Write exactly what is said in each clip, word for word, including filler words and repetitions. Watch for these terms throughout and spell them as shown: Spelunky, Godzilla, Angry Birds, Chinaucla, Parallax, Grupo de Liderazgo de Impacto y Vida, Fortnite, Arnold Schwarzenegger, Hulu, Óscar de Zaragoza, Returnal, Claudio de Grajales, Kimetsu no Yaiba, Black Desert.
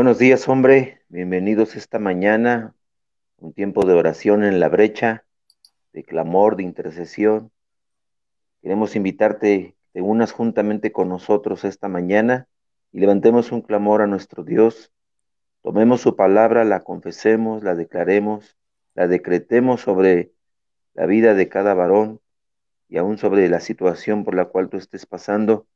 Buenos días, hombre. Bienvenidos esta mañana. Un tiempo de oración en la brecha, de clamor, de intercesión. Queremos invitarte, te unas juntamente con nosotros esta mañana y levantemos un clamor a nuestro Dios. Tomemos su palabra, la confesemos, la declaremos, la decretemos sobre la vida de cada varón y aún sobre la situación por la cual tú estés pasando,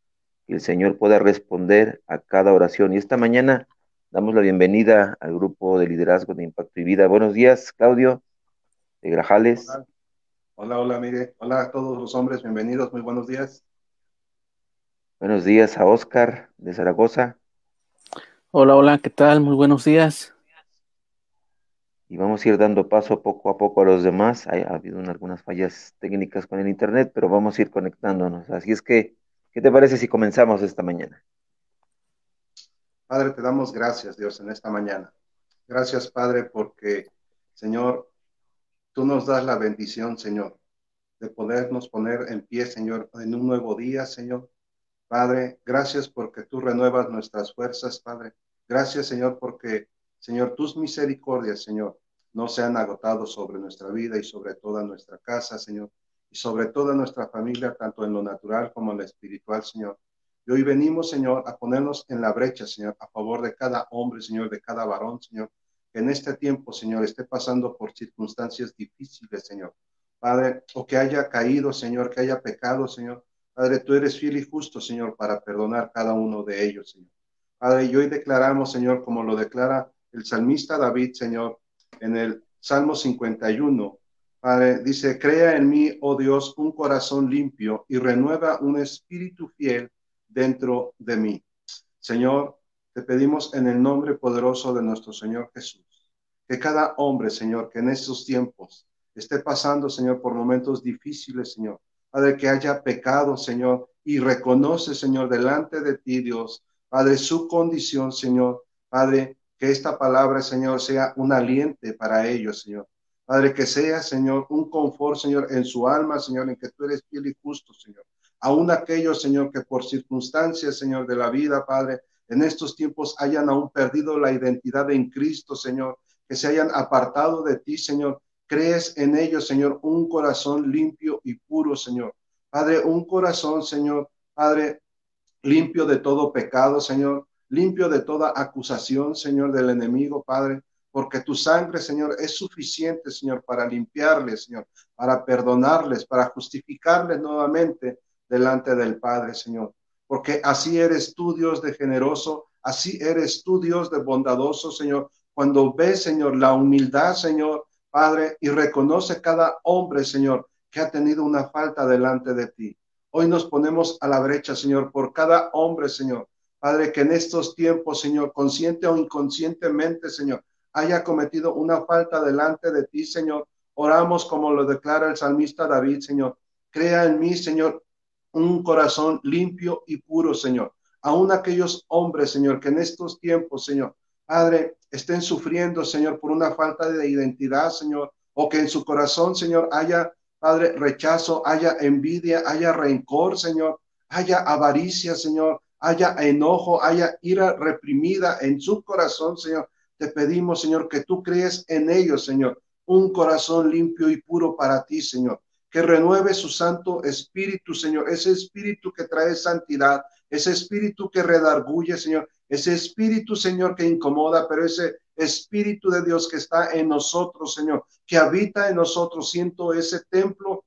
que el Señor pueda responder a cada oración. Y esta mañana damos la bienvenida al Grupo de Liderazgo de Impacto y Vida. Buenos días, Claudio de Grajales. Hola. Hola, hola, mire. Hola a todos los hombres, bienvenidos, muy buenos días. Buenos días a Óscar de Zaragoza. Hola, hola, ¿qué tal? Muy buenos días. Y vamos a ir dando paso poco a poco a los demás. Ha, ha habido algunas fallas técnicas con el internet, pero vamos a ir conectándonos. Así es que, ¿qué te parece si comenzamos esta mañana? Padre, te damos gracias, Dios, en esta mañana. Gracias, Padre, porque, Señor, tú nos das la bendición, Señor, de podernos poner en pie, Señor, en un nuevo día, Señor. Padre, gracias porque tú renuevas nuestras fuerzas, Padre. Gracias, Señor, porque, Señor, tus misericordias, Señor, no se han agotado sobre nuestra vida y sobre toda nuestra casa, Señor, y sobre toda nuestra familia, tanto en lo natural como en lo espiritual, Señor. Y hoy venimos, Señor, a ponernos en la brecha, Señor, a favor de cada hombre, Señor, de cada varón, Señor. En este tiempo, Señor, esté pasando por circunstancias difíciles, Señor. Padre, o que haya caído, Señor, que haya pecado, Señor. Padre, tú eres fiel y justo, Señor, para perdonar cada uno de ellos, Señor. Padre, y hoy declaramos, Señor, como lo declara el salmista David, Señor, en el Salmo cincuenta y uno. Padre, dice, crea en mí, oh Dios, un corazón limpio y renueva un espíritu fiel dentro de mí. Señor, te pedimos en el nombre poderoso de nuestro Señor Jesús, que cada hombre, Señor, que en estos tiempos esté pasando, Señor, por momentos difíciles, Señor, Padre, que haya pecado, Señor, y reconoce, Señor, delante de ti, Dios, Padre, su condición, Señor, Padre, que esta palabra, Señor, sea un aliente para ellos, Señor. Padre, que sea, Señor, un confort, Señor, en su alma, Señor, en que tú eres fiel y justo, Señor. Aún aquellos, Señor, que por circunstancias, Señor, de la vida, Padre, en estos tiempos hayan aún perdido la identidad en Cristo, Señor, que se hayan apartado de ti, Señor. Crees en ellos, Señor, un corazón limpio y puro, Señor. Padre, un corazón, Señor, Padre, limpio de todo pecado, Señor, limpio de toda acusación, Señor, del enemigo, Padre, porque tu sangre, Señor, es suficiente, Señor, para limpiarles, Señor, para perdonarles, para justificarles nuevamente delante del Padre, Señor. Porque así eres tú, Dios de generoso, así eres tú, Dios de bondadoso, Señor. Cuando ves, Señor, la humildad, Señor, Padre, y reconoce cada hombre, Señor, que ha tenido una falta delante de ti. Hoy nos ponemos a la brecha, Señor, por cada hombre, Señor. Padre, que en estos tiempos, Señor, consciente o inconscientemente, Señor, haya cometido una falta delante de ti, Señor. Oramos como lo declara el salmista David, Señor. Crea en mí, Señor, un corazón limpio y puro, Señor. Aún aquellos hombres, Señor, que en estos tiempos, Señor, Padre, estén sufriendo, Señor, por una falta de identidad, Señor, o que en su corazón, Señor, haya, Padre, rechazo, haya envidia, haya rencor, Señor, haya avaricia, Señor, haya enojo, haya ira reprimida en su corazón, Señor. Te pedimos, Señor, que tú crees en ellos, Señor, un corazón limpio y puro para ti, Señor. Que renueve su santo espíritu, Señor, ese espíritu que trae santidad, ese espíritu que redarguye, Señor, ese espíritu, Señor, que incomoda, pero ese espíritu de Dios que está en nosotros, Señor, que habita en nosotros, siento ese templo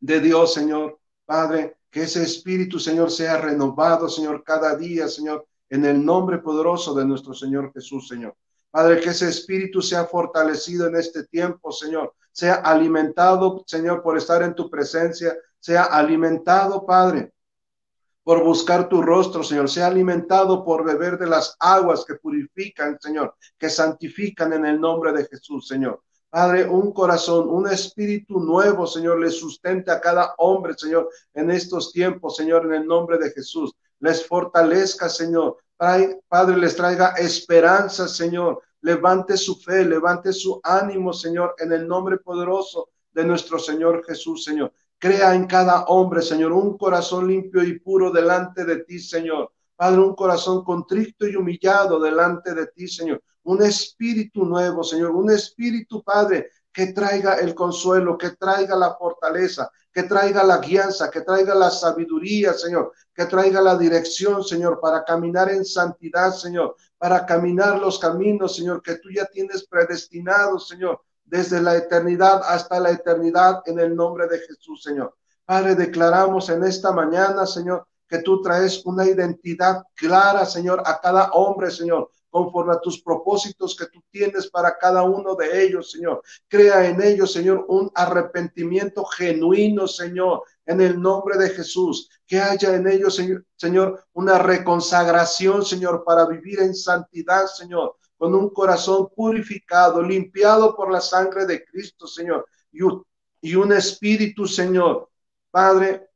de Dios, Señor, Padre, que ese espíritu, Señor, sea renovado, Señor, cada día, Señor, en el nombre poderoso de nuestro Señor Jesús, Señor. Padre, que ese espíritu sea fortalecido en este tiempo, Señor, sea alimentado, Señor, por estar en tu presencia, sea alimentado, Padre, por buscar tu rostro, Señor, sea alimentado por beber de las aguas que purifican, Señor, que santifican en el nombre de Jesús, Señor. Padre, un corazón, un espíritu nuevo, Señor, le sustente a cada hombre, Señor, en estos tiempos, Señor, en el nombre de Jesús. Les fortalezca, Señor. Padre, les traiga esperanza, Señor. Levante su fe, levante su ánimo, Señor, en el nombre poderoso de nuestro Señor Jesús, Señor. Crea en cada hombre, Señor, un corazón limpio y puro delante de ti, Señor. Padre, un corazón contrito y humillado delante de ti, Señor. Un espíritu nuevo, Señor. Un espíritu, Padre, que traiga el consuelo, que traiga la fortaleza, que traiga la guianza, que traiga la sabiduría, Señor, que traiga la dirección, Señor, para caminar en santidad, Señor, para caminar los caminos, Señor, que tú ya tienes predestinados, Señor, desde la eternidad hasta la eternidad, en el nombre de Jesús, Señor. Padre, declaramos en esta mañana, Señor, que tú traes una identidad clara, Señor, a cada hombre, Señor, conforme a tus propósitos que tú tienes para cada uno de ellos, Señor. Crea en ellos, Señor, un arrepentimiento genuino, Señor, en el nombre de Jesús. Que haya en ellos, Señor, una reconsagración, Señor, para vivir en santidad, Señor, con un corazón purificado, limpiado por la sangre de Cristo, Señor, y un, y un espíritu, Señor, Padre,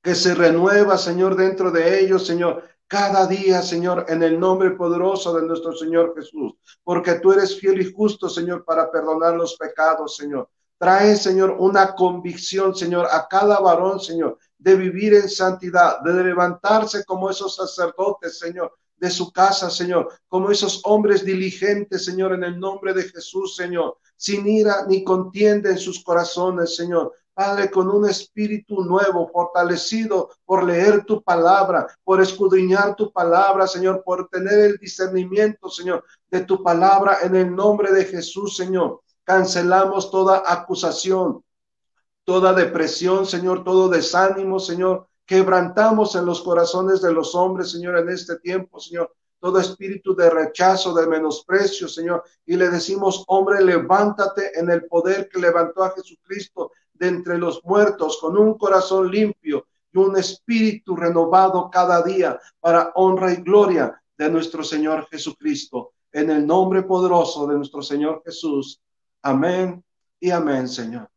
que se renueva, Señor, dentro de ellos, Señor, cada día, Señor, en el nombre poderoso de nuestro Señor Jesús, porque tú eres fiel y justo, Señor, para perdonar los pecados, Señor. Trae, Señor, una convicción, Señor, a cada varón, Señor, de vivir en santidad, de levantarse como esos sacerdotes, Señor, de su casa, Señor, como esos hombres diligentes, Señor, en el nombre de Jesús, Señor, sin ira ni contienda en sus corazones, Señor. Padre, con un espíritu nuevo, fortalecido por leer tu palabra, por escudriñar tu palabra, Señor, por tener el discernimiento, Señor, de tu palabra en el nombre de Jesús, Señor. Cancelamos toda acusación, toda depresión, Señor, todo desánimo, Señor. Quebrantamos en los corazones de los hombres, Señor, en este tiempo, Señor, todo espíritu de rechazo, de menosprecio, Señor, y le decimos, hombre, levántate en el poder que levantó a Jesucristo de entre los muertos, con un corazón limpio y un espíritu renovado cada día para honra y gloria de nuestro Señor Jesucristo, en el nombre poderoso de nuestro Señor Jesús. Amén y amén, Señor.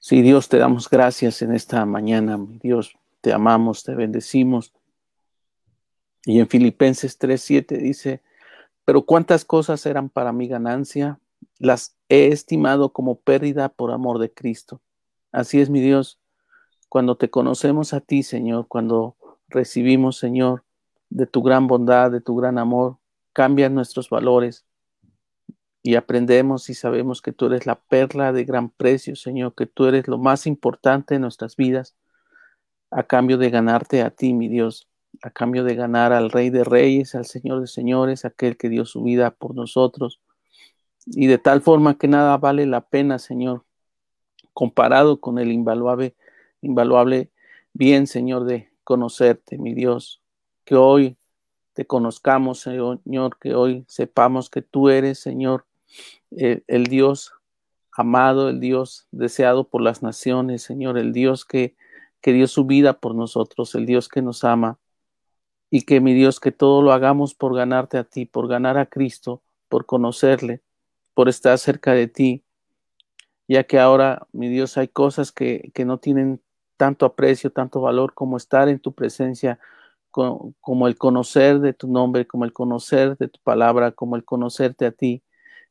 Sí, Dios, te damos gracias en esta mañana, mi Dios, te amamos, te bendecimos. Y en Filipenses tres siete dice, pero cuántas cosas eran para mi ganancia, las he estimado como pérdida por amor de Cristo. Así es, mi Dios, cuando te conocemos a ti, Señor, cuando recibimos, Señor, de tu gran bondad, de tu gran amor, cambian nuestros valores. Y aprendemos y sabemos que tú eres la perla de gran precio, Señor, que tú eres lo más importante en nuestras vidas, a cambio de ganarte a ti, mi Dios, a cambio de ganar al Rey de Reyes, al Señor de Señores, aquel que dio su vida por nosotros. Y de tal forma que nada vale la pena, Señor, comparado con el invaluable, invaluable bien, Señor, de conocerte, mi Dios, que hoy te conozcamos, Señor, que hoy sepamos que tú eres, Señor, el, el Dios amado, el Dios deseado por las naciones, Señor, el Dios que, que dio su vida por nosotros, el Dios que nos ama, y que, mi Dios, que todo lo hagamos por ganarte a ti, por ganar a Cristo, por conocerle, por estar cerca de ti, ya que ahora, mi Dios, hay cosas que, que no tienen tanto aprecio, tanto valor como estar en tu presencia, como el conocer de tu nombre, como el conocer de tu palabra, como el conocerte a ti,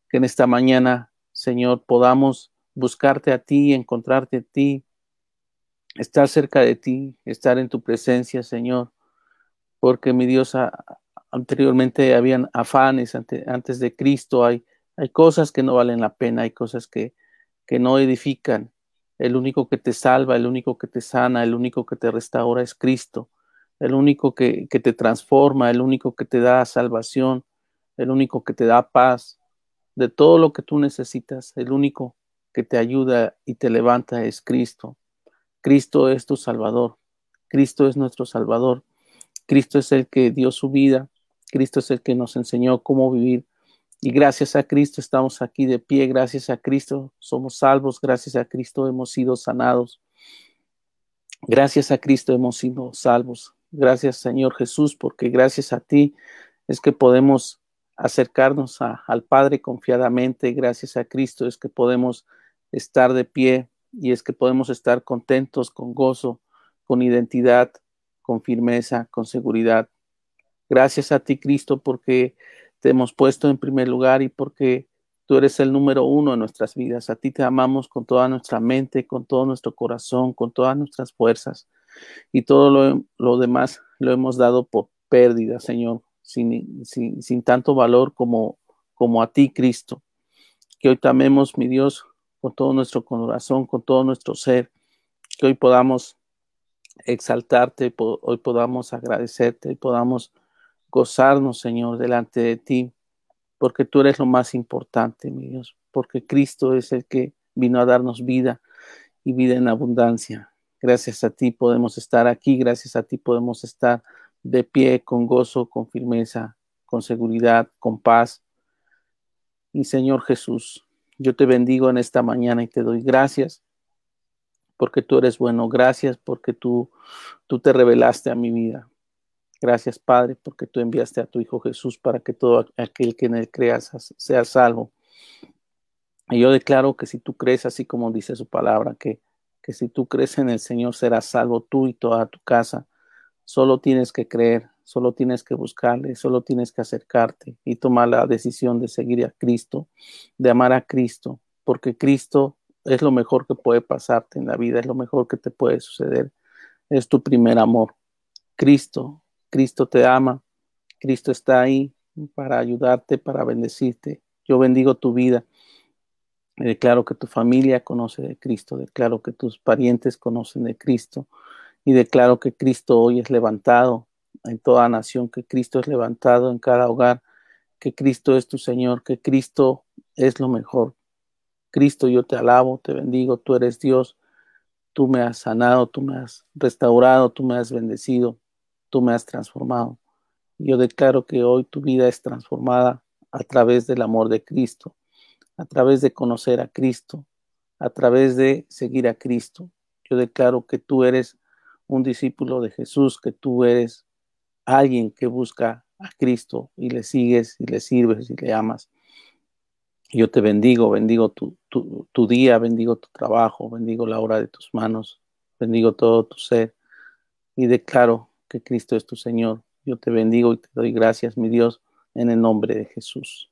que en esta mañana, Señor, podamos buscarte a ti, encontrarte a ti, estar cerca de ti, estar en tu presencia, Señor, porque mi Dios, a, anteriormente habían afanes ante, antes de Cristo, hay, hay cosas que no valen la pena, hay cosas que, que no edifican. El único que te salva, el único que te sana, el único que te restaura es Cristo. El único que, que te transforma, el único que te da salvación, el único que te da paz, de todo lo que tú necesitas, el único que te ayuda y te levanta es Cristo. Cristo es tu Salvador, Cristo es nuestro Salvador, Cristo es el que dio su vida, Cristo es el que nos enseñó cómo vivir, y gracias a Cristo estamos aquí de pie, gracias a Cristo somos salvos, gracias a Cristo hemos sido sanados, gracias a Cristo hemos sido salvos. Gracias, Señor Jesús, porque gracias a ti es que podemos acercarnos a, al Padre confiadamente. Gracias a Cristo es que podemos estar de pie y es que podemos estar contentos, con gozo, con identidad, con firmeza, con seguridad. Gracias a ti, Cristo, porque te hemos puesto en primer lugar y porque tú eres el número uno en nuestras vidas. A ti te amamos con toda nuestra mente, con todo nuestro corazón, con todas nuestras fuerzas. Y todo lo, lo demás lo hemos dado por pérdida, Señor, sin, sin, sin tanto valor como, como a ti, Cristo. Que hoy te amemos, mi Dios, con todo nuestro corazón, con todo nuestro ser, que hoy podamos exaltarte, hoy podamos agradecerte, hoy podamos gozarnos, Señor, delante de ti, porque tú eres lo más importante, mi Dios, porque Cristo es el que vino a darnos vida y vida en abundancia. Gracias a ti podemos estar aquí, gracias a ti podemos estar de pie, con gozo, con firmeza, con seguridad, con paz. Y Señor Jesús, yo te bendigo en esta mañana y te doy gracias porque tú eres bueno. Gracias porque tú, tú te revelaste a mi vida. Gracias, Padre, porque tú enviaste a tu Hijo Jesús para que todo aquel que en él creas sea salvo. Y yo declaro que si tú crees, así como dice su palabra, que, que si tú crees en el Señor serás salvo tú y toda tu casa. Solo tienes que creer, solo tienes que buscarle, solo tienes que acercarte y tomar la decisión de seguir a Cristo, de amar a Cristo, porque Cristo es lo mejor que puede pasarte en la vida, es lo mejor que te puede suceder, es tu primer amor. Cristo, Cristo te ama, Cristo está ahí para ayudarte, para bendecirte. Yo bendigo tu vida. Declaro que tu familia conoce de Cristo, declaro que tus parientes conocen de Cristo y declaro que Cristo hoy es levantado en toda nación, que Cristo es levantado en cada hogar, que Cristo es tu Señor, que Cristo es lo mejor. Cristo, yo te alabo, te bendigo, tú eres Dios, tú me has sanado, tú me has restaurado, tú me has bendecido. Tú me has transformado. Yo declaro que hoy tu vida es transformada a través del amor de Cristo, a través de conocer a Cristo, a través de seguir a Cristo. Yo declaro que tú eres un discípulo de Jesús, que tú eres alguien que busca a Cristo y le sigues y le sirves y le amas. Yo te bendigo, bendigo tu, tu, tu día, bendigo tu trabajo, bendigo la obra de tus manos, bendigo todo tu ser y declaro que Cristo es tu Señor. Yo te bendigo y te doy gracias, mi Dios, en el nombre de Jesús.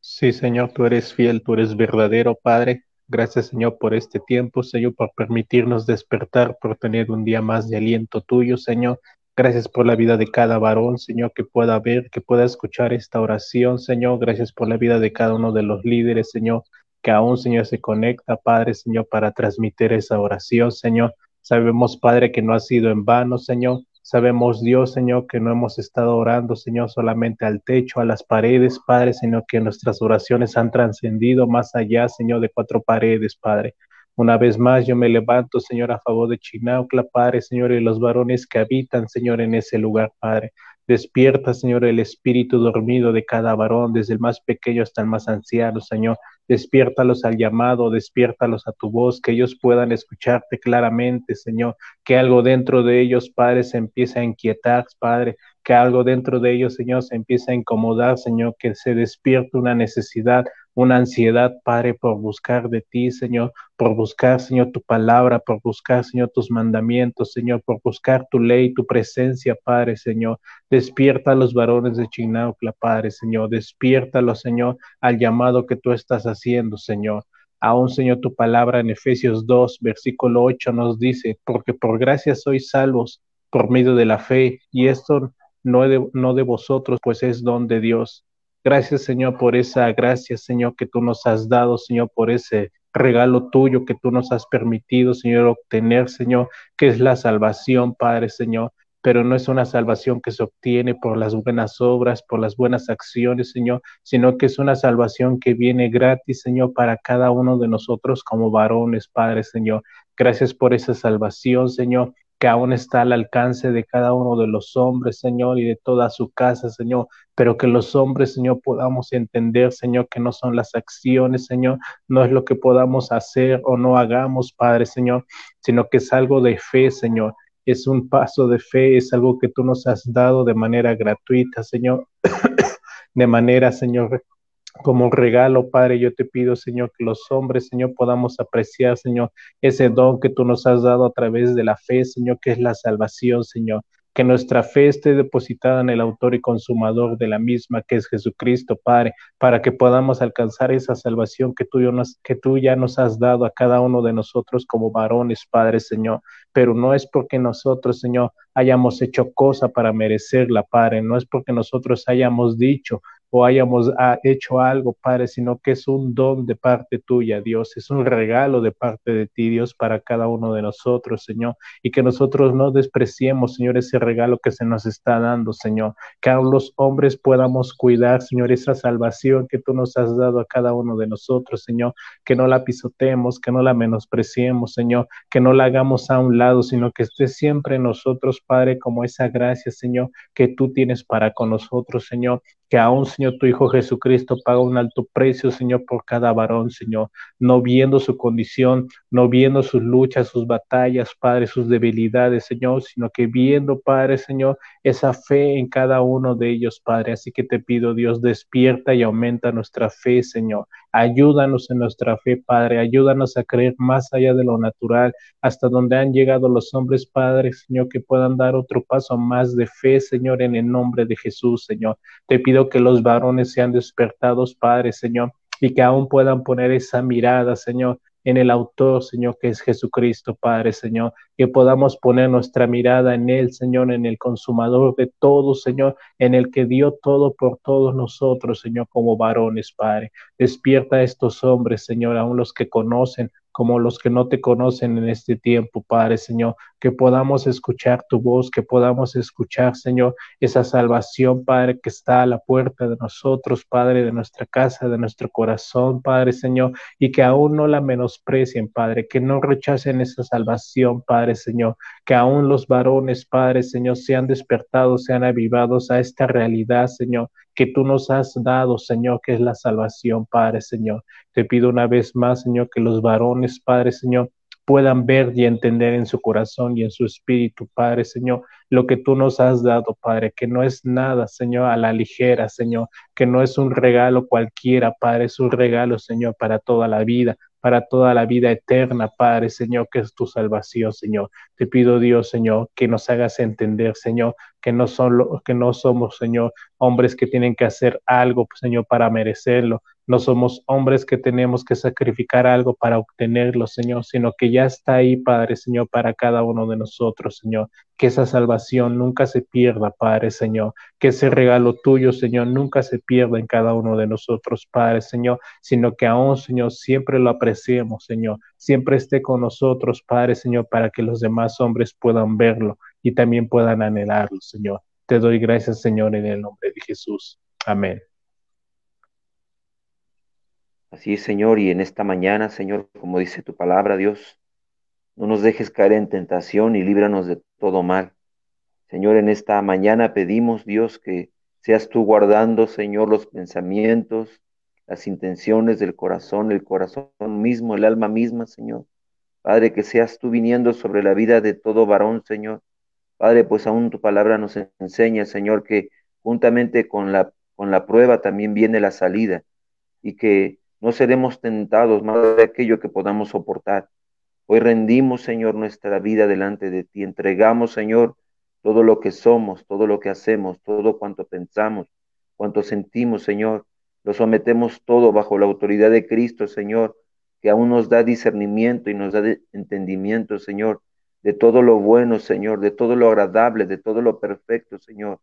Sí, Señor, tú eres fiel, tú eres verdadero, Padre. Gracias, Señor, por este tiempo, Señor, por permitirnos despertar, por tener un día más de aliento tuyo, Señor. Gracias por la vida de cada varón, Señor, que pueda ver, que pueda escuchar esta oración, Señor. Gracias por la vida de cada uno de los líderes, Señor, que aún, Señor, se conecta, Padre, Señor, para transmitir esa oración, Señor. Sabemos, Padre, que no ha sido en vano, Señor. Sabemos, Dios, Señor, que no hemos estado orando, Señor, solamente al techo, a las paredes, Padre, sino que nuestras oraciones han trascendido más allá, Señor, de cuatro paredes, Padre. Una vez más, yo me levanto, Señor, a favor de Chinaucla, Padre, Señor, y los varones que habitan, Señor, en ese lugar, Padre. Despierta, Señor, el espíritu dormido de cada varón, desde el más pequeño hasta el más anciano, Señor. Despiértalos al llamado, despiértalos a tu voz, que ellos puedan escucharte claramente, Señor, que algo dentro de ellos, Padre, se empiece a inquietar, Padre, que algo dentro de ellos, Señor, se empiece a incomodar, Señor, que se despierte una necesidad, una ansiedad, Padre, por buscar de ti, Señor, por buscar, Señor, tu palabra, por buscar, Señor, tus mandamientos, Señor, por buscar tu ley, tu presencia, Padre, Señor. Despierta a los varones de Chinaucla, Padre, Señor, despiértalos, Señor, al llamado que tú estás haciendo, Señor. Aún, Señor, tu palabra en Efesios dos, versículo ocho nos dice, porque por gracia sois salvos por medio de la fe, y esto no de, no de vosotros, pues es don de Dios. Gracias, Señor, por esa gracia, Señor, que tú nos has dado, Señor, por ese regalo tuyo que tú nos has permitido, Señor, obtener, Señor, que es la salvación, Padre, Señor. Pero no es una salvación que se obtiene por las buenas obras, por las buenas acciones, Señor, sino que es una salvación que viene gratis, Señor, para cada uno de nosotros como varones, Padre, Señor. Gracias por esa salvación, Señor, que aún está al alcance de cada uno de los hombres, Señor, y de toda su casa, Señor, pero que los hombres, Señor, podamos entender, Señor, que no son las acciones, Señor, no es lo que podamos hacer o no hagamos, Padre, Señor, sino que es algo de fe, Señor. Es un paso de fe, es algo que tú nos has dado de manera gratuita, Señor, de manera, Señor, como un regalo, Padre. Yo te pido, Señor, que los hombres, Señor, podamos apreciar, Señor, ese don que tú nos has dado a través de la fe, Señor, que es la salvación, Señor. que nuestra fe esté depositada en el autor y consumador de la misma, que es Jesucristo, Padre, para que podamos alcanzar esa salvación que tú, nos, que tú ya nos has dado a cada uno de nosotros como varones, Padre, Señor. Pero no es porque nosotros, Señor, hayamos hecho cosa para merecerla, Padre, no es porque nosotros hayamos dicho o hayamos hecho algo, Padre, sino que es un don de parte tuya, Dios, es un regalo de parte de ti, Dios, para cada uno de nosotros, Señor, y que nosotros no despreciemos, Señor, ese regalo que se nos está dando, Señor, que a los hombres podamos cuidar, Señor, esa salvación que tú nos has dado a cada uno de nosotros, Señor, que no la pisoteemos, que no la menospreciemos, Señor, que no la hagamos a un lado, sino que esté siempre en nosotros, Padre, como esa gracia, Señor, que tú tienes para con nosotros, Señor, que aún, Señor, tu Hijo Jesucristo paga un alto precio, Señor, por cada varón, Señor, no viendo su condición, no viendo sus luchas, sus batallas, Padre, sus debilidades, Señor, sino que viendo, Padre, Señor, esa fe en cada uno de ellos, Padre. Así que te pido, Dios, despierta y aumenta nuestra fe, Señor. Ayúdanos en nuestra fe, Padre, ayúdanos a creer más allá de lo natural, hasta donde han llegado los hombres, Padre, Señor, que puedan dar otro paso más de fe, Señor, en el nombre de Jesús, Señor. Te pido que los varones sean despertados, Padre, Señor, y que aún puedan poner esa mirada, Señor, en el autor, Señor, que es Jesucristo, Padre, Señor, que podamos poner nuestra mirada en Él, Señor, en el consumador de todo, Señor, en el que dio todo por todos nosotros, Señor, como varones, Padre. Despierta a estos hombres, Señor, aun los que conocen, como los que no te conocen en este tiempo, Padre, Señor, que podamos escuchar tu voz, que podamos escuchar, Señor, esa salvación, Padre, que está a la puerta de nosotros, Padre, de nuestra casa, de nuestro corazón, Padre, Señor, y que aún no la menosprecien, Padre, que no rechacen esa salvación, Padre, Señor, que aún los varones, Padre, Señor, sean despertados, sean avivados a esta realidad, Señor, que tú nos has dado, Señor, que es la salvación, Padre, Señor. Te pido una vez más, Señor, que los varones, Padre, Señor, puedan ver y entender en su corazón y en su espíritu, Padre, Señor, lo que tú nos has dado, Padre, que no es nada, Señor, a la ligera, Señor, que no es un regalo cualquiera, Padre, es un regalo, Señor, para toda la vida, para toda la vida eterna, Padre, Señor, que es tu salvación, Señor. Te pido, Dios, Señor, que nos hagas entender, Señor, que no, son lo, que no somos, Señor, hombres que tienen que hacer algo, Señor, para merecerlo. No somos hombres que tenemos que sacrificar algo para obtenerlo, Señor, sino que ya está ahí, Padre, Señor, para cada uno de nosotros, Señor. Que esa salvación nunca se pierda, Padre, Señor. Que ese regalo tuyo, Señor, nunca se pierda en cada uno de nosotros, Padre, Señor, sino que aún, Señor, siempre lo apreciemos, Señor. Siempre esté con nosotros, Padre, Señor, para que los demás hombres puedan verlo y también puedan anhelarlo, Señor. Te doy gracias, Señor, en el nombre de Jesús. Amén. Así es, Señor, y en esta mañana, Señor, como dice tu palabra, Dios, no nos dejes caer en tentación y líbranos de todo mal. Señor, en esta mañana pedimos, Dios, que seas tú guardando, Señor, los pensamientos, las intenciones del corazón, el corazón mismo, el alma misma, Señor. Padre, que seas tú viniendo sobre la vida de todo varón, Señor. Padre, pues aún tu palabra nos enseña, Señor, que juntamente con la, con la prueba también viene la salida y que no seremos tentados más de aquello que podamos soportar. Hoy rendimos, Señor, nuestra vida delante de ti. Entregamos, Señor, todo lo que somos, todo lo que hacemos, todo cuanto pensamos, cuanto sentimos, Señor. Lo sometemos todo bajo la autoridad de Cristo, Señor, que aún nos da discernimiento y nos da entendimiento, Señor, de todo lo bueno, Señor, de todo lo agradable, de todo lo perfecto, Señor.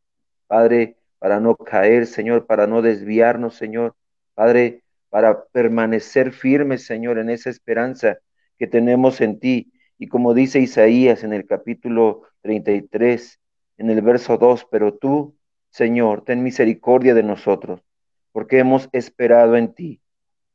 Padre, para no caer, Señor, para no desviarnos, Señor. Padre, para permanecer firmes, Señor, en esa esperanza que tenemos en ti. Y como dice Isaías en el capítulo treinta y tres, en el verso dos, pero tú, Señor, ten misericordia de nosotros, porque hemos esperado en ti.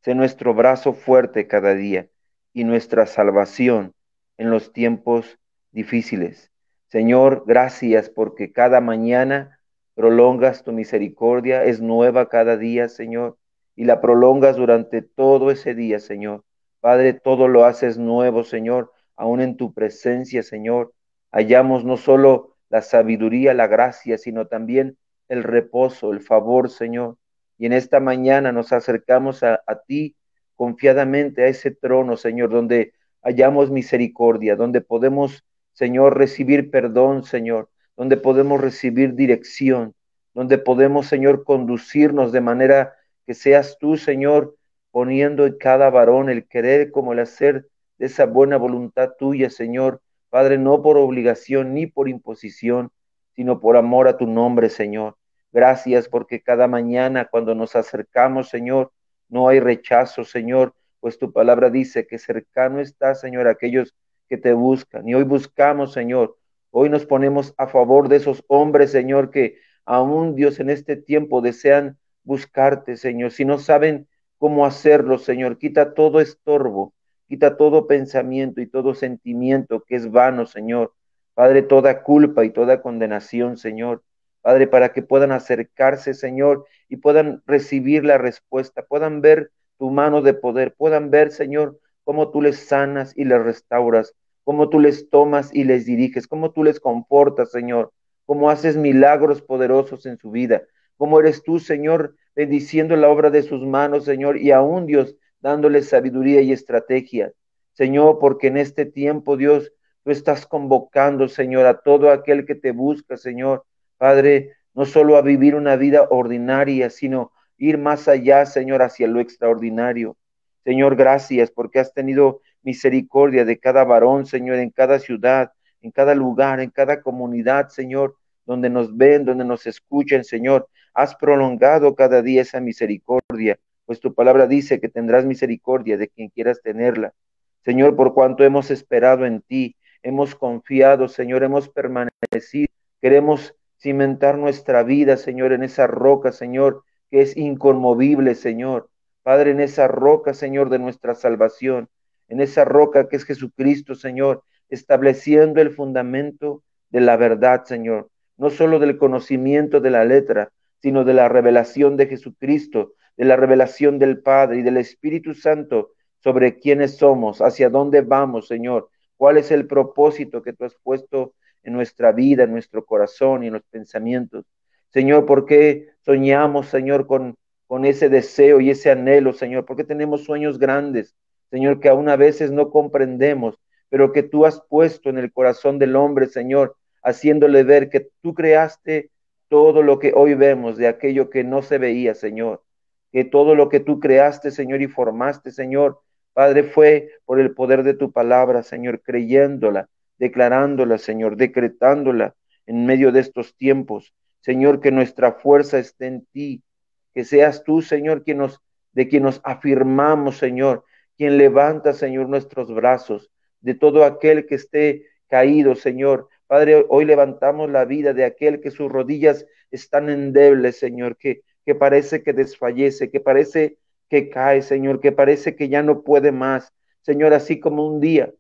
Sé nuestro brazo fuerte cada día y nuestra salvación en los tiempos difíciles. Señor, gracias porque cada mañana prolongas tu misericordia, es nueva cada día, Señor, y la prolongas durante todo ese día, Señor. Padre, todo lo haces nuevo, Señor, aún en tu presencia, Señor. Hallamos no solo la sabiduría, la gracia, sino también el reposo, el favor, Señor. Y en esta mañana nos acercamos a, a ti confiadamente, a ese trono, Señor, donde hallamos misericordia, donde podemos, Señor, recibir perdón, Señor, donde podemos recibir dirección, donde podemos, Señor, conducirnos de manera que seas tú, Señor, poniendo en cada varón el querer como el hacer de esa buena voluntad tuya, Señor. Padre, no por obligación ni por imposición, sino por amor a tu nombre, Señor. Gracias porque cada mañana cuando nos acercamos, Señor, no hay rechazo, Señor, pues tu palabra dice que cercano está, Señor, a aquellos que te buscan. Y hoy buscamos, Señor, hoy nos ponemos a favor de esos hombres, Señor, que aún, Dios, en este tiempo desean buscarte, Señor. Si no saben cómo hacerlo, Señor, quita todo estorbo, quita todo pensamiento y todo sentimiento que es vano, Señor. Padre, toda culpa y toda condenación, Señor. Padre, para que puedan acercarse, Señor, y puedan recibir la respuesta, puedan ver tu mano de poder, puedan ver, Señor, cómo tú les sanas y les restauras, cómo tú les tomas y les diriges, cómo tú les confortas, Señor, cómo haces milagros poderosos en su vida, cómo eres tú, Señor, bendiciendo la obra de sus manos, Señor, y aún, Dios, dándoles sabiduría y estrategia, Señor, porque en este tiempo, Dios, tú estás convocando, Señor, a todo aquel que te busca, Señor, Padre, no solo a vivir una vida ordinaria, sino ir más allá, Señor, hacia lo extraordinario. Señor, gracias porque has tenido misericordia de cada varón, Señor, en cada ciudad, en cada lugar, en cada comunidad, Señor, donde nos ven, donde nos escuchan, Señor. Has prolongado cada día esa misericordia, pues tu palabra dice que tendrás misericordia de quien quieras tenerla. Señor, por cuanto hemos esperado en ti, hemos confiado, Señor, hemos permanecido, queremos cimentar nuestra vida, Señor, en esa roca, Señor, que es inconmovible, Señor. Padre, en esa roca, Señor, de nuestra salvación, en esa roca que es Jesucristo, Señor, estableciendo el fundamento de la verdad, Señor, no solo del conocimiento de la letra, sino de la revelación de Jesucristo, de la revelación del Padre y del Espíritu Santo sobre quiénes somos, hacia dónde vamos, Señor, cuál es el propósito que tú has puesto en nuestra vida, en nuestro corazón y en los pensamientos. Señor, ¿por qué soñamos, Señor, con, con ese deseo y ese anhelo, Señor? ¿Por qué tenemos sueños grandes, Señor, que aún a veces no comprendemos, pero que tú has puesto en el corazón del hombre, Señor, haciéndole ver que tú creaste todo lo que hoy vemos de aquello que no se veía, Señor? Que todo lo que tú creaste, Señor, y formaste, Señor, Padre, fue por el poder de tu palabra, Señor, creyéndola, declarándola, Señor, decretándola en medio de estos tiempos. Señor, que nuestra fuerza esté en ti, que seas tú, Señor, quien nos, de quien nos afirmamos, Señor, quien levanta, Señor, nuestros brazos, de todo aquel que esté caído, Señor. Padre, hoy levantamos la vida de aquel que sus rodillas están endebles, Señor, que, que parece que desfallece, que parece que cae, Señor, que parece que ya no puede más. Señor, así como un día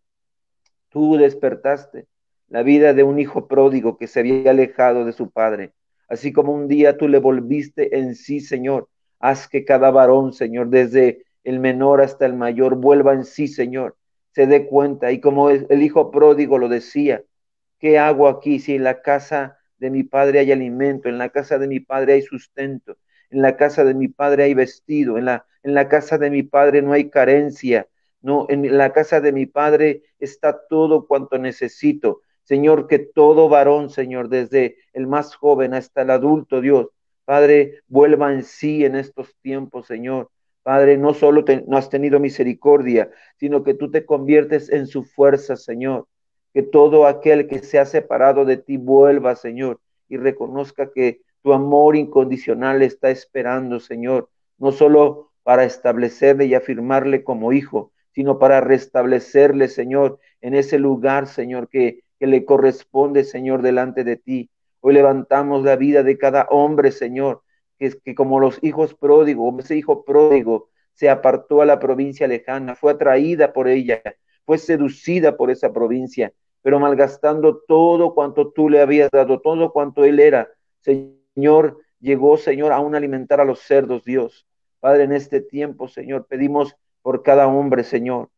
tú despertaste la vida de un hijo pródigo que se había alejado de su padre, así como un día tú le volviste en sí, Señor, haz que cada varón, Señor, desde el menor hasta el mayor, vuelva en sí, Señor, se dé cuenta. Y como el hijo pródigo lo decía, ¿qué hago aquí si en la casa de mi padre hay alimento, en la casa de mi padre hay sustento, en la casa de mi padre hay vestido, en la, en la casa de mi padre no hay carencia, no, en la casa de mi padre está todo cuanto necesito? Señor, que todo varón, Señor, desde el más joven hasta el adulto, Dios, Padre, vuelva en sí en estos tiempos, Señor. Padre, no solo te, no has tenido misericordia, sino que tú te conviertes en su fuerza, Señor. Que todo aquel que se ha separado de ti vuelva, Señor, y reconozca que tu amor incondicional está esperando, Señor, no solo para establecerle y afirmarle como hijo, sino para restablecerle, Señor, en ese lugar, Señor, que que le corresponde, Señor, delante de ti. Hoy levantamos la vida de cada hombre, Señor, que, que como los hijos pródigos, ese hijo pródigo se apartó a la provincia lejana, fue atraída por ella, fue seducida por esa provincia, pero malgastando todo cuanto tú le habías dado, todo cuanto él era, Señor, llegó, Señor, aún a alimentar a los cerdos, Dios. Padre, en este tiempo, Señor, pedimos por cada hombre, Señor,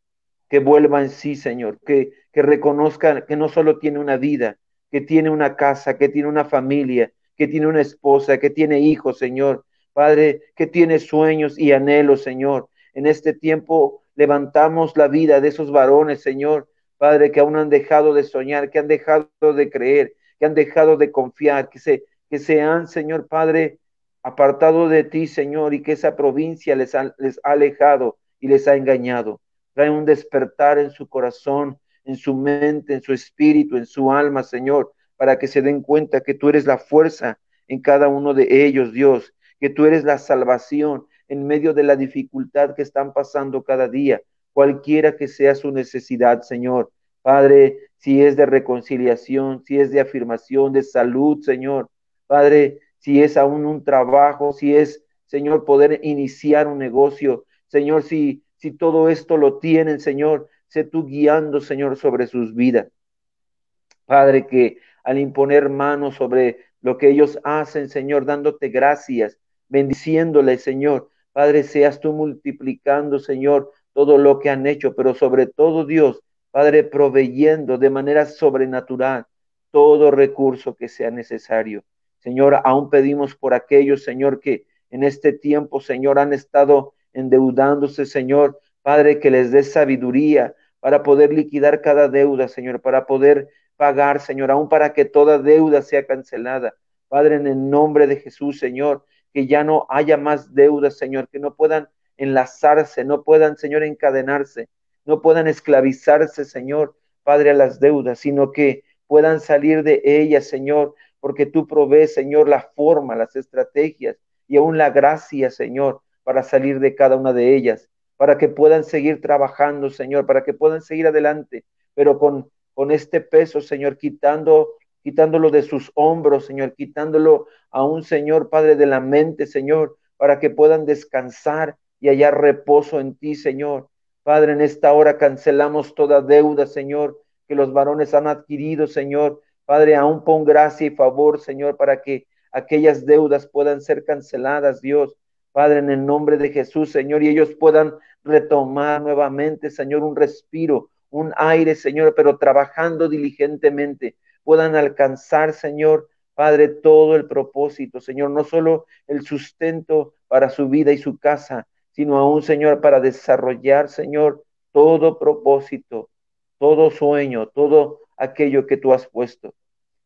que vuelva en sí, Señor, que, que reconozca que no solo tiene una vida, que tiene una casa, que tiene una familia, que tiene una esposa, que tiene hijos, Señor. Padre, que tiene sueños y anhelos, Señor. En este tiempo levantamos la vida de esos varones, Señor, Padre, que aún han dejado de soñar, que han dejado de creer, que han dejado de confiar, que se, que se han, Señor Padre, apartado de ti, Señor, y que esa provincia les ha, les ha alejado y les ha engañado. Trae un despertar en su corazón, en su mente, en su espíritu, en su alma, Señor, para que se den cuenta que tú eres la fuerza en cada uno de ellos, Dios, que tú eres la salvación en medio de la dificultad que están pasando cada día, cualquiera que sea su necesidad, Señor. Padre, si es de reconciliación, si es de afirmación, de salud, Señor. Padre, si es aún un trabajo, si es, Señor, poder iniciar un negocio. Señor, si, si todo esto lo tienen, Señor, sé tú guiando, Señor, sobre sus vidas. Padre, que al imponer manos sobre lo que ellos hacen, Señor, dándote gracias, bendiciéndoles, Señor. Padre, seas tú multiplicando, Señor, todo lo que han hecho, pero sobre todo, Dios, Padre, proveyendo de manera sobrenatural todo recurso que sea necesario. Señor, aún pedimos por aquellos, Señor, que en este tiempo, Señor, han estado endeudándose, Señor. Padre, que les des sabiduría para poder liquidar cada deuda, Señor, para poder pagar, Señor, aún para que toda deuda sea cancelada. Padre, en el nombre de Jesús, Señor, que ya no haya más deudas, Señor, que no puedan enlazarse, no puedan, Señor, encadenarse, no puedan esclavizarse, Señor, Padre, a las deudas, sino que puedan salir de ellas, Señor, porque tú provees, Señor, la forma, las estrategias y aún la gracia, Señor, para salir de cada una de ellas, para que puedan seguir trabajando, Señor, para que puedan seguir adelante, pero con, con este peso, Señor, quitando, quitándolo de sus hombros, Señor, quitándolo aún, Señor, Padre, de la mente, Señor, para que puedan descansar y hallar reposo en ti, Señor. Padre, en esta hora cancelamos toda deuda, Señor, que los varones han adquirido, Señor. Padre, aún pon gracia y favor, Señor, para que aquellas deudas puedan ser canceladas, Dios. Padre, en el nombre de Jesús, Señor, y ellos puedan retomar nuevamente, Señor, un respiro, un aire, Señor, pero trabajando diligentemente, puedan alcanzar, Señor, Padre, todo el propósito, Señor, no solo el sustento para su vida y su casa, sino aún, Señor, para desarrollar, Señor, todo propósito, todo sueño, todo aquello que tú has puesto.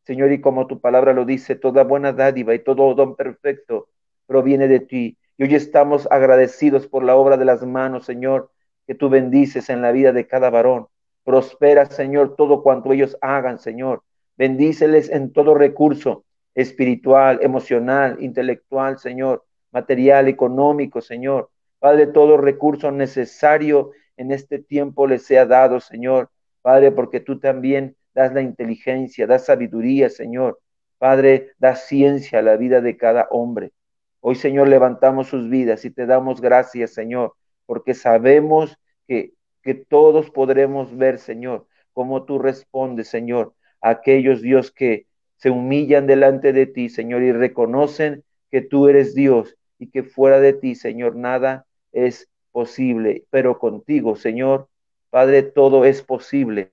Señor, y como tu palabra lo dice, toda buena dádiva y todo don perfecto proviene de ti. Y hoy estamos agradecidos por la obra de las manos, Señor, que tú bendices en la vida de cada varón. Prospera, Señor, todo cuanto ellos hagan, Señor. Bendíceles en todo recurso espiritual, emocional, intelectual, Señor, material, económico, Señor. Padre, todo recurso necesario en este tiempo les sea dado, Señor. Padre, porque tú también das la inteligencia, das sabiduría, Señor. Padre, das ciencia a la vida de cada hombre. Hoy, Señor, levantamos sus vidas y te damos gracias, Señor, porque sabemos que, que todos podremos ver, Señor, cómo tú respondes, Señor, a aquellos, Dios, que se humillan delante de ti, Señor, y reconocen que tú eres Dios y que fuera de ti, Señor, nada es posible, pero contigo, Señor, Padre, todo es posible.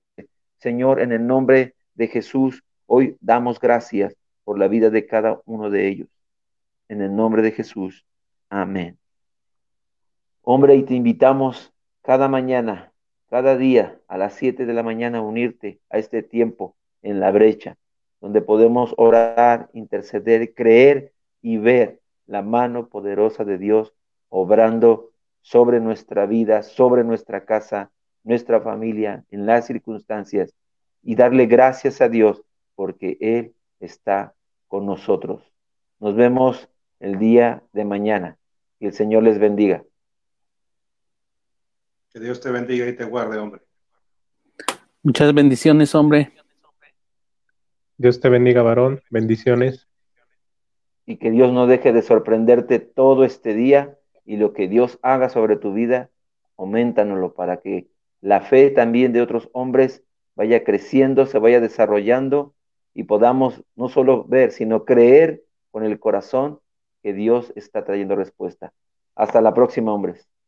Señor, en el nombre de Jesús, hoy damos gracias por la vida de cada uno de ellos. En el nombre de Jesús. Amén. Hombre, y te invitamos cada mañana, cada día, a las siete de la mañana, a unirte a este tiempo en la brecha, donde podemos orar, interceder, creer y ver la mano poderosa de Dios obrando sobre nuestra vida, sobre nuestra casa, nuestra familia, en las circunstancias, y darle gracias a Dios porque Él está con nosotros. Nos vemos el día de mañana. Que el Señor les bendiga. Que Dios te bendiga y te guarde, hombre. Muchas bendiciones, hombre. Dios te bendiga, varón. Bendiciones. Y que Dios no deje de sorprenderte todo este día, y lo que Dios haga sobre tu vida, auméntanoslo para que la fe también de otros hombres vaya creciendo, se vaya desarrollando y podamos no solo ver, sino creer con el corazón que Dios está trayendo respuesta. Hasta la próxima, hombres.